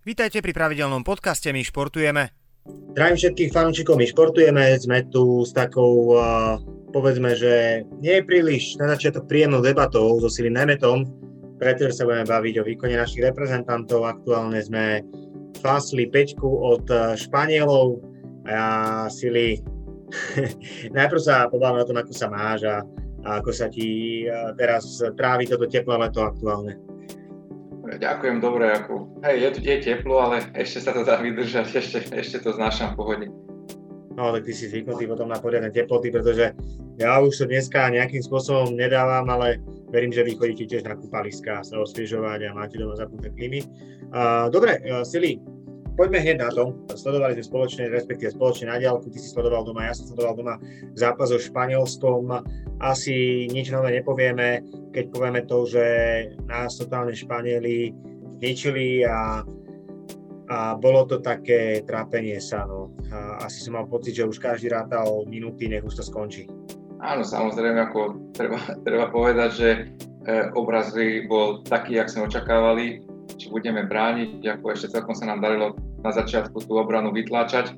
Vítajte pri pravidelnom podcaste My športujeme. Zdravím všetkých fanúčikov My športujeme. Sme tu s takou, povedzme, že nie je príliš na začiatok príjemnou debatou so Silým Nemetom, pretože sa budeme baviť o výkone našich reprezentantov. Aktuálne sme fasli pečku od Španielov a ja, Silý, najprv sa pobavme o tom, ako sa máš a ako sa ti teraz trávi toto teplé leto aktuálne. Ďakujem, dobre, ako. Hej, je teplo, ale ešte sa to dá vydržať, ešte to znášam pohodne. No, tak ty si zvyknutý potom na poriadne teploty, pretože ja už to dneska nejakým spôsobom nedávam, ale verím, že vy chodíte tiež na kúpaliska sa osviežovať a máte doma zapnuté klímy. Dobre, Silý, poďme hneď na to. Sledovali sme spoločne na diaľku, ty si sledoval doma, ja som sledoval doma zápas so Španielskom. Asi nič nové nepovieme, keď povieme to, že nás totálne Španieli ničili a bolo to také trápenie sa. No. Asi som mal pocit, že už každý rátal minúty, nech už to skončí. Áno, samozrejme, ako treba povedať, že obraz bol taký, jak sme očakávali, či budeme brániť, ako ešte celkom sa nám darilo na začiatku tú obranu vytláčať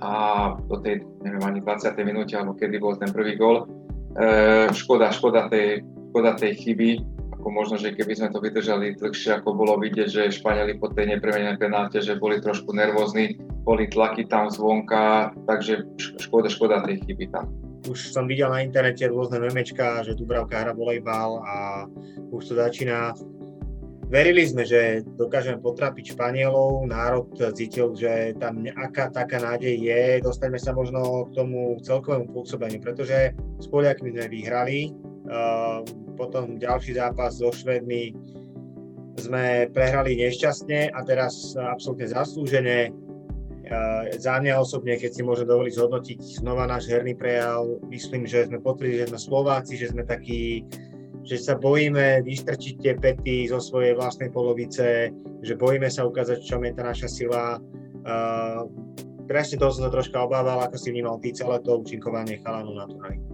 a do tej, neviem, ani 20. minúte, alebo kedy bol ten prvý gól. Škoda tej chyby, ako možno, že keby sme to vydržali dlhšie, ako bolo vidieť, že Španieli po tej nepremenenej penálte, že boli trošku nervózni, boli tlaky tam zvonka, takže škoda tej chyby tam. Už som videl na internete rôzne memečka, že Dúbravka hra volejbal a už to začína. Verili sme, že dokážeme potrapiť Španielov, národ cítil, že tam nejaká taká nádej je, dostaňme sa možno k tomu celkovému pôsobeniu, pretože s Poliakmi sme vyhrali, potom ďalší zápas so Švédmi sme prehrali nešťastne a teraz absolútne zaslúžene. Za mňa osobne, keď si môžem dovoliť zhodnotiť znova náš herný prejav, myslím, že sme potvrdili, že sme Slováci, že sme takí, že sa bojíme vystrčiť tie pety zo svojej vlastnej polovice, že bojíme sa ukázať, čo je tá naša sila. Presne toho som sa troška obával, ako si vnímal ty celé to účinkovanie chalanov na turnaji.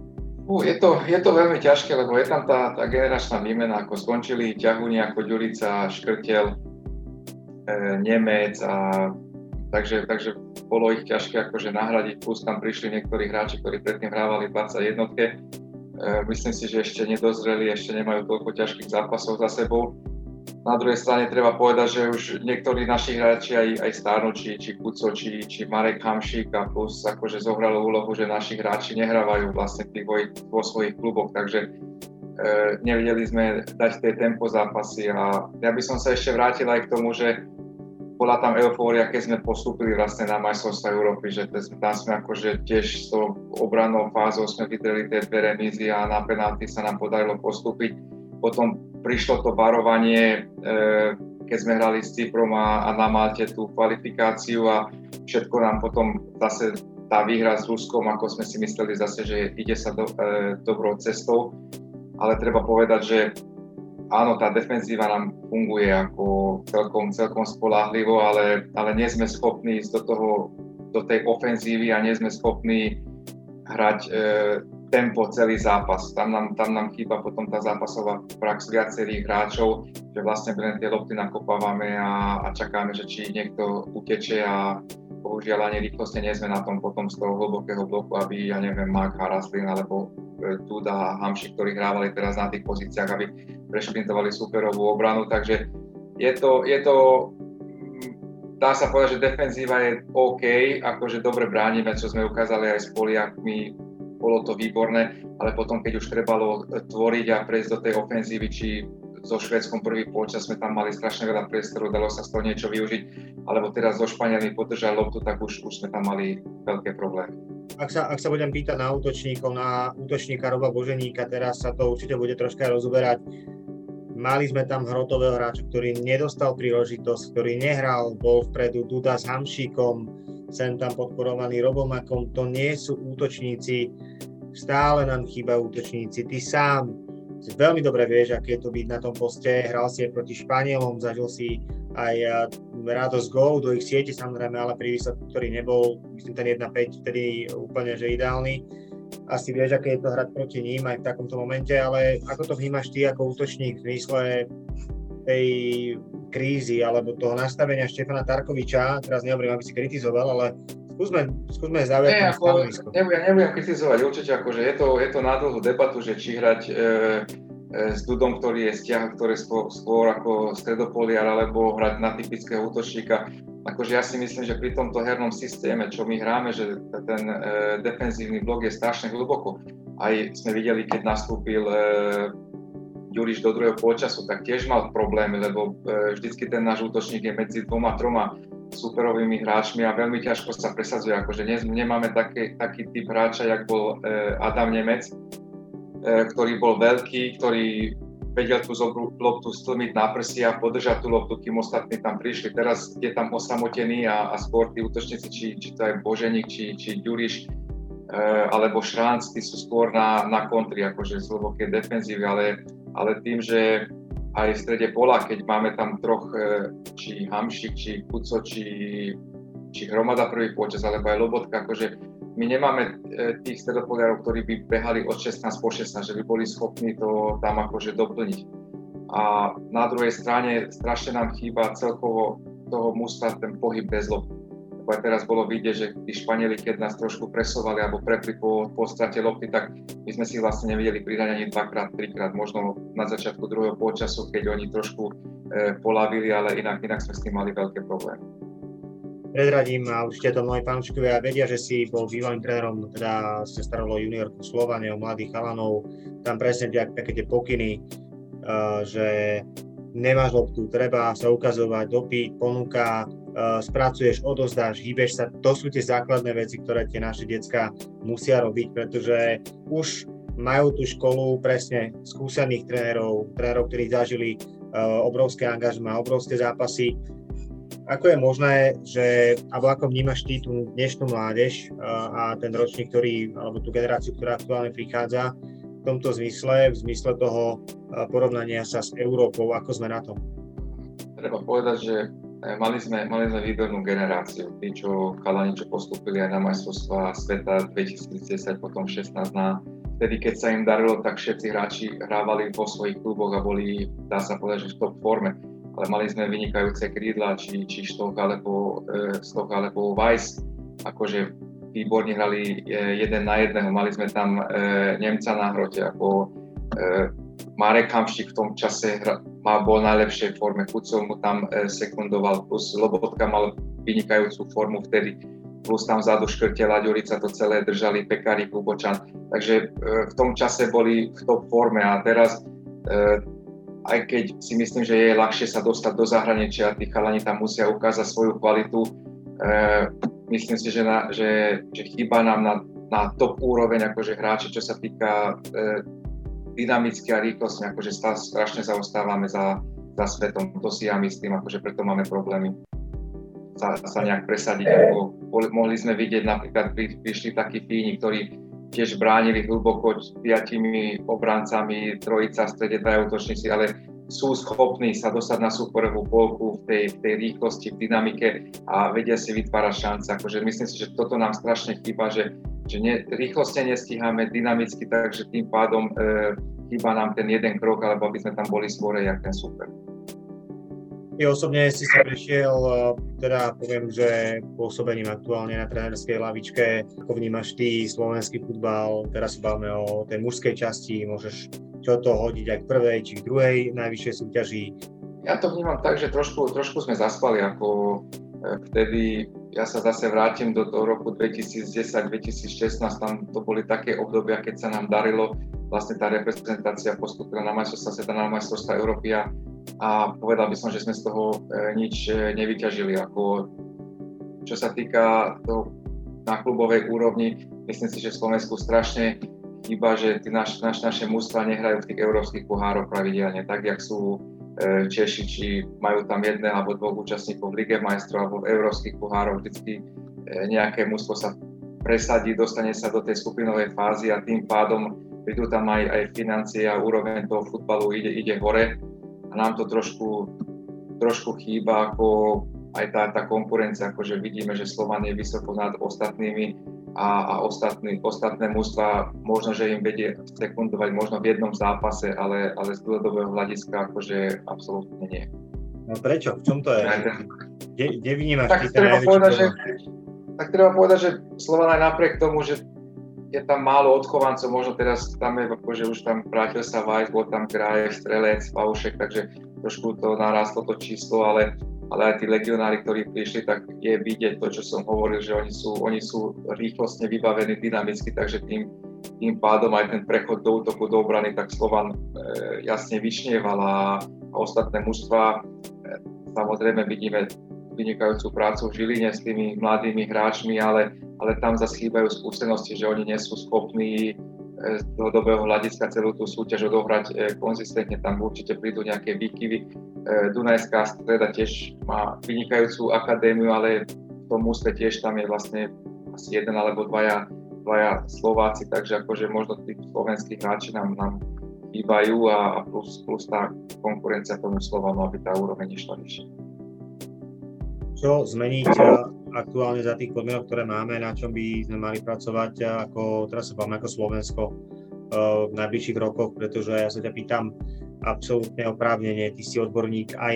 Je to veľmi ťažké, lebo je tam tá generačná výmena, ako skončili ťahúni ako Ďurica, Škrtel, Nemec, a takže bolo ich ťažké akože nahradiť, plus tam prišli niektorí hráči, ktorí predtým hrávali v 21-tke. Myslím si, že ešte nedozreli, ešte nemajú toľko ťažkých zápasov za sebou. Na druhej strane treba povedať, že už niektorí naši hráči, aj Starnoči, či Kucco, či Marek Hamšík, a plus akože zohralo úlohu, že naši hráči nehrávajú vlastne vo svojich kluboch, takže nevedeli sme dať tie tempo zápasy. A ja by som sa ešte vrátil aj k tomu, že bola tam eufória, keď sme postúpili vlastne na majstrovstvá Európy, že tam sme akože tiež s tou obrannou fázou sme vytreli tie dve remízy a na penalty sa nám podarilo postúpiť. Potom prišlo to varovanie, keď sme hrali s Cyprom a na Malte tú kvalifikáciu a všetko nám potom zase tá výhra s Ruskom, ako sme si mysleli zase, že ide sa dobrou cestou, ale treba povedať, že áno, tá defenzíva nám funguje ako celkom spoľahlivo, ale nie sme schopní ísť do tej ofenzívy a nie sme schopní hrať tempo celý zápas. Tam nám chýba potom tá zápasová prax viacerých hráčov, že vlastne len tie lopty nakopávame a čakáme, že či niekto uteče a bohužiaľ ani rýchlostne nie sme na tom potom z toho hlbokého bloku, aby, ja neviem, Mak Haraslin alebo Duda a Hamšík, ktorí hrávali teraz na tých pozíciách, aby prešprintovali súperovú obranu, takže je to dá sa povedať, že defenzíva je OK, akože dobre bránime, čo sme ukázali aj s Poliakmi, bolo to výborné, ale potom, keď už trebalo tvoriť a prejsť do tej ofenzívy, či so Švédskom prvý polčas sme tam mali strašne veľa priestoru, dalo sa z toho niečo využiť, alebo teraz so Španielmi podržať loptu, tak už sme tam mali veľké problémy. Ak sa budem pýtať na útočníka Roba Boženíka, teraz sa to určite bude troška rozoberať. Mali sme tam hrotového hráča, ktorý nedostal príležitosť, ktorý nehral, bol vpredu Duda s Hamšíkom, sem tam podporovaný Robomakom, to nie sú útočníci, stále nám chýbajú útočníci, ty sám veľmi dobre vieš, aké je to byť na tom poste, hral si aj proti Španielom, zažil si aj radosť gólov do ich siete, samozrejme, ale pri výsledku, ktorý nebol, myslím, ten 1-5, vtedy úplne, že ideálny. Asi vieš, aké je to hrať proti ním aj v takomto momente, ale ako to vnímaš ty ako útočník v mysle, tej krízy alebo toho nastavenia Štefana Tarkoviča, teraz nehovorím, aby si kritizoval, ale skúsme zaujať stanovisko. Nebudem kritizovať určite, akože je to na dlhú debatu, že či hrať s Dudom, ktorý je stiah, ktorý skôr ako stredopoliar, alebo hrať na typického útočníka. Akože ja si myslím, že pri tomto hernom systéme, čo my hráme, že ten defenzívny blok je strašne hlboko. Aj sme videli, keď nastúpil Juriš do druhého polčasu, tak tiež mal problémy, lebo vždycky ten náš útočník je medzi dvoma, troma superovými hráčmi a veľmi ťažko sa presadzuje. Akože nemáme taký typ hráča, jak bol Adam Nemec, ktorý bol veľký, ktorý vedel tú loptu stlmiť na prsi a podržať tú loptu, kým ostatní tam prišli. Teraz je tam osamotený a skôr tí útočníci, či to je Boženík, či Ďuriš, alebo Šranc, tí sú skôr na kontri, akože z hlbokej defenzívy, ale tým, že aj v strede pola, keď máme tam troch, či Hamšík, či Kucco, či Hromada prvý počas, alebo aj Lobotka, akože my nemáme tých stredopoliarov, ktorí by behali od 16 po 16, že by boli schopní to tam akože doplniť. A na druhej strane strašne nám chýba celkovo toho mužstva ten pohyb bez lopty. Lebo aj teraz bolo vidieť, že tí Španieli, keď nás trošku presovali alebo prepli po strate lopty, tak my sme si vlastne nevedeli pridať ani dvakrát, trikrát, možno na začiatku druhého polčasu, keď oni trošku polavili, ale inak sme s tým mali veľké problémy. Prezradím, a určite to moji fanúšikovia vedia, že si bol bývalým trénerom, teda sa staralo juniorku Slovane, o mladých chalanov, tam presne také tie pokyny, že nemáš loptu, treba sa ukazovať, dopyt, ponuka, spracuješ, odozdáš, hýbeš sa, to sú tie základné veci, ktoré tie naše decká musia robiť, pretože už majú tú školu presne skúsených trénerov, ktorí zažili obrovské angažmá, obrovské zápasy. Ako je možné, ako vnímaš ty tú dnešnú mládež a ten ročník, alebo tú generáciu, ktorá aktuálne prichádza v tomto zmysle, v zmysle toho porovnania sa s Európou, ako sme na tom? Treba povedať, že mali sme výbornú generáciu, tí, čo chalani, čo postúpili aj na majstrovstvá sveta 2010, potom 16 na. Vtedy, keď sa im darilo, tak všetci hráči hrávali vo svojich kluboch a boli, dá sa povedať, že v top forme. Ale mali sme vynikajúce krídla, či Štok alebo Vajc, akože výborne hrali jeden na jedného, mali sme tam Nemca na hrote, ako Marek Hamšík v tom čase bol v najlepšej forme, Kucco mu tam sekundoval, plus Lobotka mal vynikajúcu formu vtedy, plus tam vzadu Škrtela, Ďurica, to celé držali, Pekári, Klubočan, takže v tom čase boli v top forme a teraz aj keď si myslím, že je ľahšie sa dostať do zahraničia a tí chalani tam musia ukázať svoju kvalitu. Myslím si, že chýba nám na top úroveň akože hráči, čo sa týka dynamicky a rýchlostne, akože strašne zaostávame za svetom. To si ja myslím, akože preto máme problémy sa nejak presadiť. Ako mohli sme vidieť, napríklad prišli takí Fíni, ktorí tiež bránili hlboko 5 obrancami, trojica v strede, 2 útočníci, ale sú schopní sa dostať na súperovú polku v tej rýchlosti, v dynamike a vedia si vytvárať šance. Akože myslím si, že toto nám strašne chýba, že rýchlosť nestíhame dynamicky, takže tým pádom chýba nám ten jeden krok, alebo aby sme tam boli skorej jak ten súper. Ty osobne si sa prešiel, teda poviem, že pôsobením aktuálne na trénerskej lavičke, ako vnímaš ty slovenský futbal, teraz sa bavíme o tej mužskej časti, môžeš čo to hodiť aj k prvej či k druhej najvyššej súťaži? Ja to vnímam tak, že trošku sme zaspali, ako vtedy, ja sa zase vrátim do toho roku 2010-2016, tam to boli také obdobia, keď sa nám darilo, vlastne tá reprezentácia postúpila na majstrovstvá sveta, na majstrovstvá Európy a povedal by som, že sme z toho nič nevyťažili. Ako, čo sa týka toho na klubovej úrovni, myslím si, že v Slovensku strašne chýba, že naše mužstva nehrajú v tých európskych pohároch pravidelne, tak jak sú Češi, či majú tam jedné alebo dvoch účastníkov v Lige majstrov alebo v európskych pohároch, vždycky nejaké mužstvo sa presadí, dostane sa do tej skupinovej fázy a tým pádom prídu tam aj financie a úroveň toho futbalu ide hore. A nám to trošku chýba, ako aj tá konkurencia, akože vidíme, že Slovan je vysoko nad ostatnými a ostatné mužstvá možno, že im vedie sekundovať možno v jednom zápase, ale z dlhodobého hľadiska akože absolútne nie. No prečo? V čom to je? Kde vnímaš ten najväčší problém? Tak treba povedať, že Slovan aj napriek tomu, že je tam málo odchovancov, možno teraz tam je, akože už tam vrátil sa Vajc, bol tam Krajč, Strelec, Pavšek, takže trošku to narastlo to číslo, ale aj tí legionári, ktorí prišli, tak je vidieť to, čo som hovoril, že oni sú rýchlostne vybavení dynamicky, takže tým pádom aj ten prechod do útoku, do obrany, tak Slovan jasne vyšnieval a ostatné mužstva. Samozrejme vidíme vynikajúcu prácu v Žiline s tými mladými hráčmi, ale tam zase chýbajú skúsenosti, že oni nie sú schopní z dlhodobého hľadiska celú tú súťaž odohrať konzistentne, tam určite prídu nejaké výkyvy. Dunajská Streda tiež má vynikajúcu akadémiu, ale v tom úste tiež tam je vlastne asi jeden alebo dvaja Slováci, takže akože možno tí slovenskí hráči nám chýbajú a plus tá konkurencia tomu Slovanu, aby tá úroveň išla vyššie. Čo zmeniť aktuálne za tých podmienok, ktoré máme, na čom by sme mali pracovať ako, teraz sa bavíme ako Slovensko v najbližších rokoch, pretože ja sa ťa pýtam absolútne oprávnenie, ty si odborník aj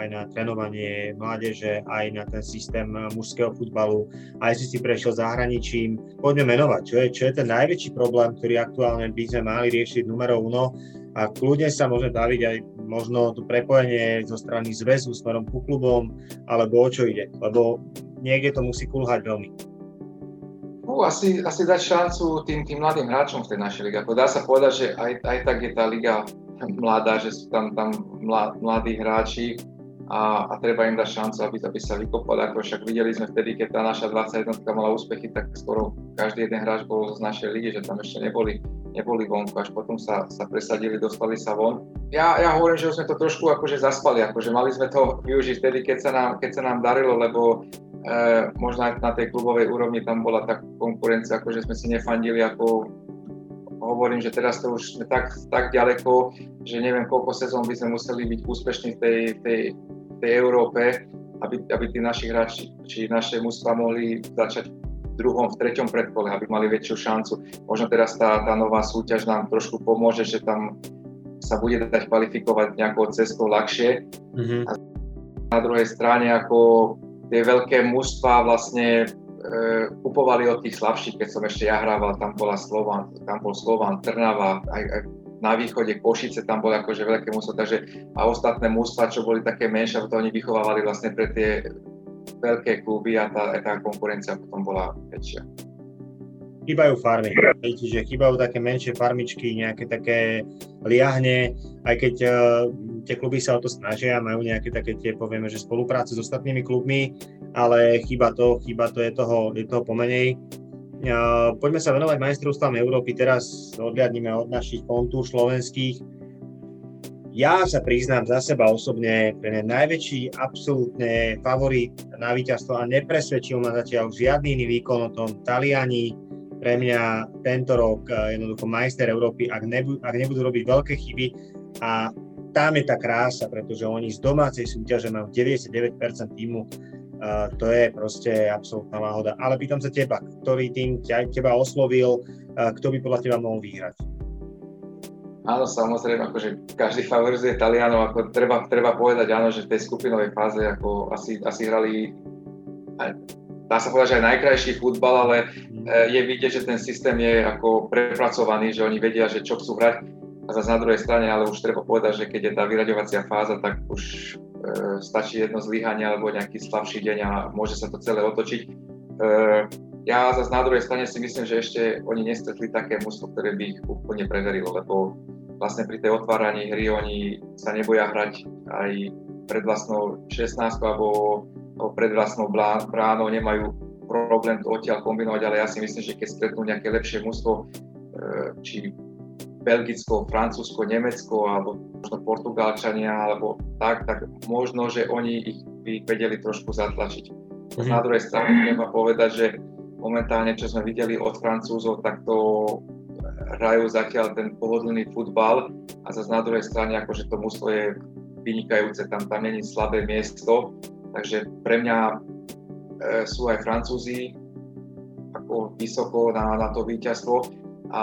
na trénovanie mládeže, aj na ten systém mužského futbalu, aj si prešiel zahraničím. Poďme menovať, čo je ten najväčší problém, ktorý aktuálne by sme mali riešiť numero uno a kľudne sa môžeme baviť aj možno to prepojenie zo strany zväzu smerom ku klubom, alebo o čo ide, lebo niekde to musí kulhať veľmi. Asi dať šancu tým mladým hráčom v tej našej lige. Dá sa povedať, že aj tak je tá liga mladá, že sú tam mladí hráči a treba im dať šancu, aby sa vykopali. Ako však videli sme vtedy, keď tá naša 21 mala úspechy, tak skoro každý jeden hráč bol z našej ligy, že tam ešte neboli vonku, až potom sa presadili, dostali sa von. Ja hovorím, že sme to trošku akože zaspali, akože mali sme to využiť vtedy, keď sa nám darilo, lebo možno aj na tej klubovej úrovni tam bola tá konkurencia, akože sme si nefandili, ako hovorím, že teraz to už sme tak ďaleko, že neviem, koľko sezón by sme museli byť úspešní v tej Európe, aby tí naši hráči, či naše mužstvá mohli začať v druhom, v treťom predkole, aby mali väčšiu šancu. Možno teraz tá nová súťaž nám trošku pomôže, že tam sa bude dať kvalifikovať nejakou cestou ľahšie. Mm-hmm. A na druhej strane, ako tie veľké mužstvá vlastne kupovali od tých slabších, keď som ešte ja hrával, tam bol Slovan, Trnava, aj na východe Košice, tam boli akože veľké mužstvá, takže a ostatné mužstvá, čo boli také menšie, to oni vychovávali vlastne pre tie veľké kluby a tá konkurencia potom bola väčšia. Chýbajú farmy, že chýbajú také menšie farmičky, nejaké také liahne, aj keď tie kluby sa o to snažia, majú nejaké také tie, povieme, že spolupráce s ostatnými klubmi, ale chýba to, je toho pomenej. Poďme sa venovať majstrovstvám Európy, teraz odliadnime od našich kontúr slovenských. Ja sa priznám za seba osobne, pre mňa najväčší absolútne favorit na víťazstvo a nepresvedčil ma zatiaľ žiadny iný výkon o tom Taliani. Pre mňa tento rok jednoducho majster Európy, ak nebudú robiť veľké chyby a tam je tá krása, pretože oni z domácej súťaže majú 99% tímu. To je proste absolútna náhoda. Ale pýtam sa teba, ktorý tým teba oslovil, kto by podľa teba mohol vyhrať? Áno, samozrejme, akože každý favorizuje Talianov, ako treba povedať, áno, že v tej skupinovej fáze ako asi hrali, dá sa povedať, že aj najkrajší futbal, ale je vidieť, že ten systém je ako prepracovaný, že oni vedia, že čo chcú hrať a zase na druhej strane, ale už treba povedať, že keď je tá vyraďovacia fáza, tak už stačí jedno zlyhanie alebo nejaký slabší deň a môže sa to celé otočiť. Ja zase na druhej strane si myslím, že ešte oni nestretli také mužstvo, ktoré by ich úplne preverilo, lebo vlastne pri tej otváraní hry oni sa neboja hrať aj pred vlastnou 16 alebo pred vlastnou bránou, nemajú problém to odtiaľ kombinovať, ale ja si myslím, že keď stretnú nejaké lepšie mužstvo, či Belgicko, Francúzsko, Nemecko alebo možno Portugálčania alebo tak možno, že oni ich by vedeli trošku zatlačiť. Na druhej strane treba povedať, že momentálne, čo sme videli od Francúzov, tak to hrajú zatiaľ ten pohodlný futbal a zase na druhej strane, akože to mužstvo je vynikajúce, tam není slabé miesto, takže pre mňa sú aj Francúzi, vysoko na to víťazstvo. A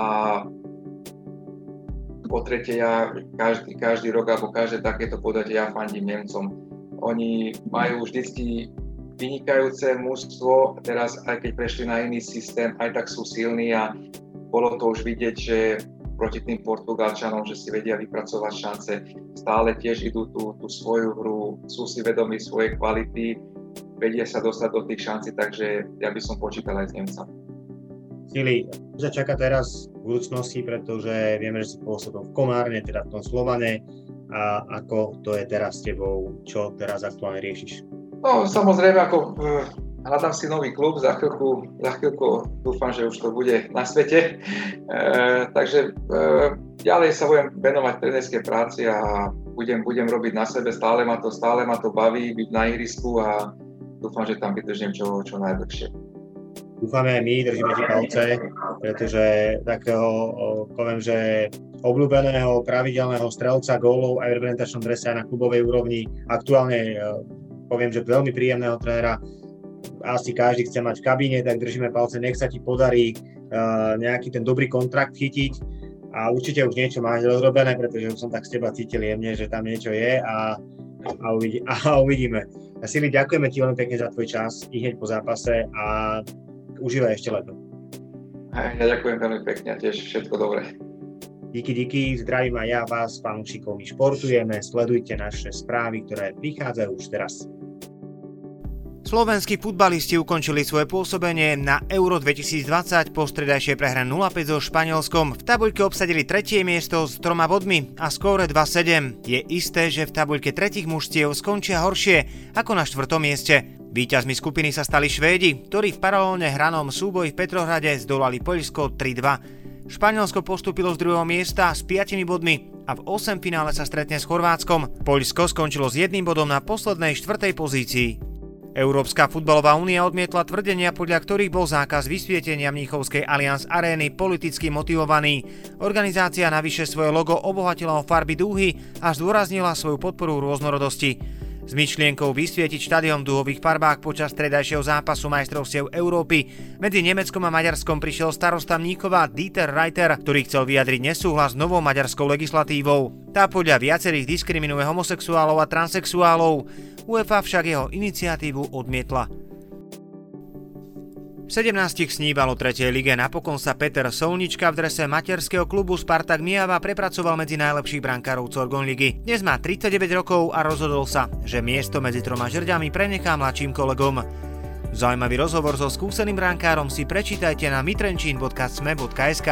po tretie, ja každý rok alebo každé takéto podujatie ja fandím Nemcom. Oni majú vždycky vynikajúce mužstvo, teraz aj keď prešli na iný systém, aj tak sú silní a bolo to už vidieť, že proti tým Portugálčanom, že si vedia vypracovať šance. Stále tiež idú tú svoju hru, sú si vedomi svojej kvality, vedia sa dostať do tých šancí, takže ja by som počítal aj s Nemcami. Silý, čo čaká teraz v budúcnosti, pretože vieme, že si pôsobil v Komárne, teda v tom Slovane, a ako to je teraz s tebou, čo teraz aktuálne riešiš? No, samozrejme, ako hľadám si nový klub, za chvíľku dúfam, že už to bude na svete. Takže ďalej sa budem venovať trénerskej práci a budem robiť na sebe, stále ma to baví byť na ihrisku a dúfam, že tam vydržím čo najdlhšie. Dúfame aj my, držíme ti palce, pretože takého, poviem, že obľúbeného pravidelného strelca gólov aj v reprezentačnom drese aj na klubovej úrovni, aktuálne poviem, že veľmi príjemného trénera, asi každý chce mať v kabíne, tak držíme palce, nech sa ti podarí nejaký ten dobrý kontrakt chytiť a určite už niečo máš rozrobené, pretože už som tak z teba cítil jemne, že tam niečo je a uvidíme. Silý, ďakujeme ti veľmi pekne za tvoj čas i hneď po zápase a užívaj ešte leto. Ja ďakujem veľmi pekne a tiež všetko dobré. Díky, zdravím aj ja vás, fanúšikov, my športujeme, sledujte naše správy, ktoré prichádzajú už teraz. Slovenskí futbalisti ukončili svoje pôsobenie na Euro 2020 po stredajšej prehre 0-5 so Španielskom. V tabuľke obsadili tretie miesto s 3 bodmi a skóre 2-7. Je isté, že v tabuľke tretích mužstiev skončia horšie ako na 4. mieste. Víťazmi skupiny sa stali Švédi, ktorí v paralelne hranom súboji v Petrohrade zdolali Poľsko 3-2. Španielsko postúpilo z 2. miesta s 5 bodmi a v 8 finále sa stretne s Chorvátskom. Poľsko skončilo s 1 bodom na poslednej 4. pozícii. Európska futbalová únia odmietla tvrdenia, podľa ktorých bol zákaz vysvietenia mníchovskej Allianz Arény politicky motivovaný. Organizácia navyše svoje logo obohatila o farby dúhy a zdôraznila svoju podporu rôznorodosti. S myšlienkou vysvietiť štadión v dúhových farbách počas stredajšieho zápasu majstrovstiev Európy medzi Nemeckom a Maďarskom prišiel starosta Mníchova Dieter Reiter, ktorý chcel vyjadriť nesúhlas s novou maďarskou legislatívou. Tá podľa viacerých diskriminuje homosexuálov a transexuálov. UEFA však jeho iniciatívu odmietla. V 17 snívalo 3. lige, napokon sa Peter Solnička v drese materského klubu Spartak Mijava prepracoval medzi najlepších brankárov Ligy. Dnes má 39 rokov a rozhodol sa, že miesto medzi troma žrďami prenechá mladším kolegom. Zaujímavý rozhovor so skúseným brankárom si prečítajte na mitrenčin.sme.sk.